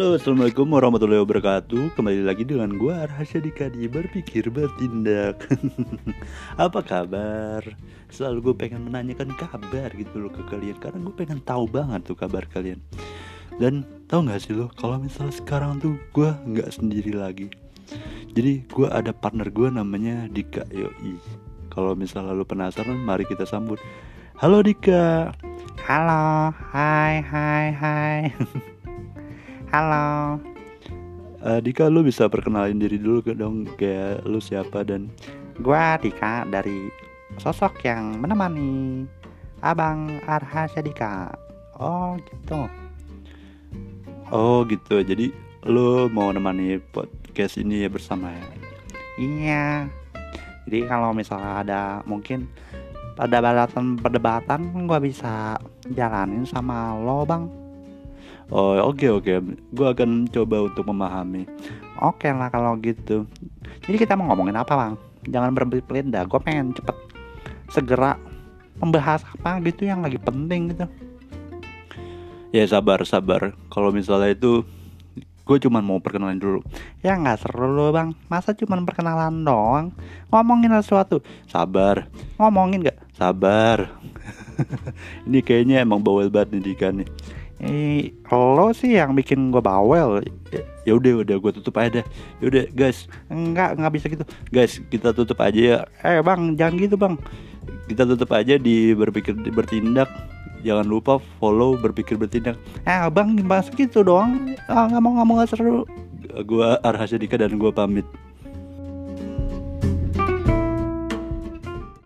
Halo, assalamualaikum warahmatullahi wabarakatuh. Kembali lagi dengan gue Arhasya Dika di Berpikir Bertindak. Apa kabar? Selalu gue pengen menanyakan kabar gitu loh ke kalian, karena gue pengen tahu banget tuh kabar kalian. Dan tahu nggak sih lo, kalau misalnya sekarang tuh gue nggak sendiri lagi. Jadi gue ada partner gue namanya Dika Yoi. Kalau misalnya lo penasaran, mari kita sambut. Halo Dika. Halo, hai. Halo Dika, lu bisa perkenalin diri dulu dong, kayak lu siapa dan... Gua Dika, dari sosok yang menemani Abang Arhasya Dika. Oh gitu, jadi lu mau nemani podcast ini ya bersama ya? Iya. Jadi kalau misalnya ada mungkin perdebatan gua bisa jalanin sama lo bang. Oke. Gue akan coba untuk memahami. Oke lah kalau gitu. Jadi kita mau ngomongin apa bang? Jangan berbelit-belit dah. Gue pengen cepet segera membahas apa gitu yang lagi penting gitu. Ya sabar. Kalau misalnya itu, gue cuma mau perkenalan dulu. Ya nggak seru loh bang. Masa cuma perkenalan doang? Ngomongin sesuatu. Sabar. Ngomongin nggak? Sabar. Ini kayaknya emang bawel banget nih Dika nih. Lo sih yang bikin gue bawel. Ya udah gue tutup aja. Yaudah guys, nggak bisa gitu guys, kita tutup aja ya. Bang, jangan gitu bang. Kita tutup aja di Berpikir Bertindak. Jangan lupa follow Berpikir Bertindak. Bang, bahas gitu doang. Nggak mau seru. Gue Arhasya Dika dan gue pamit.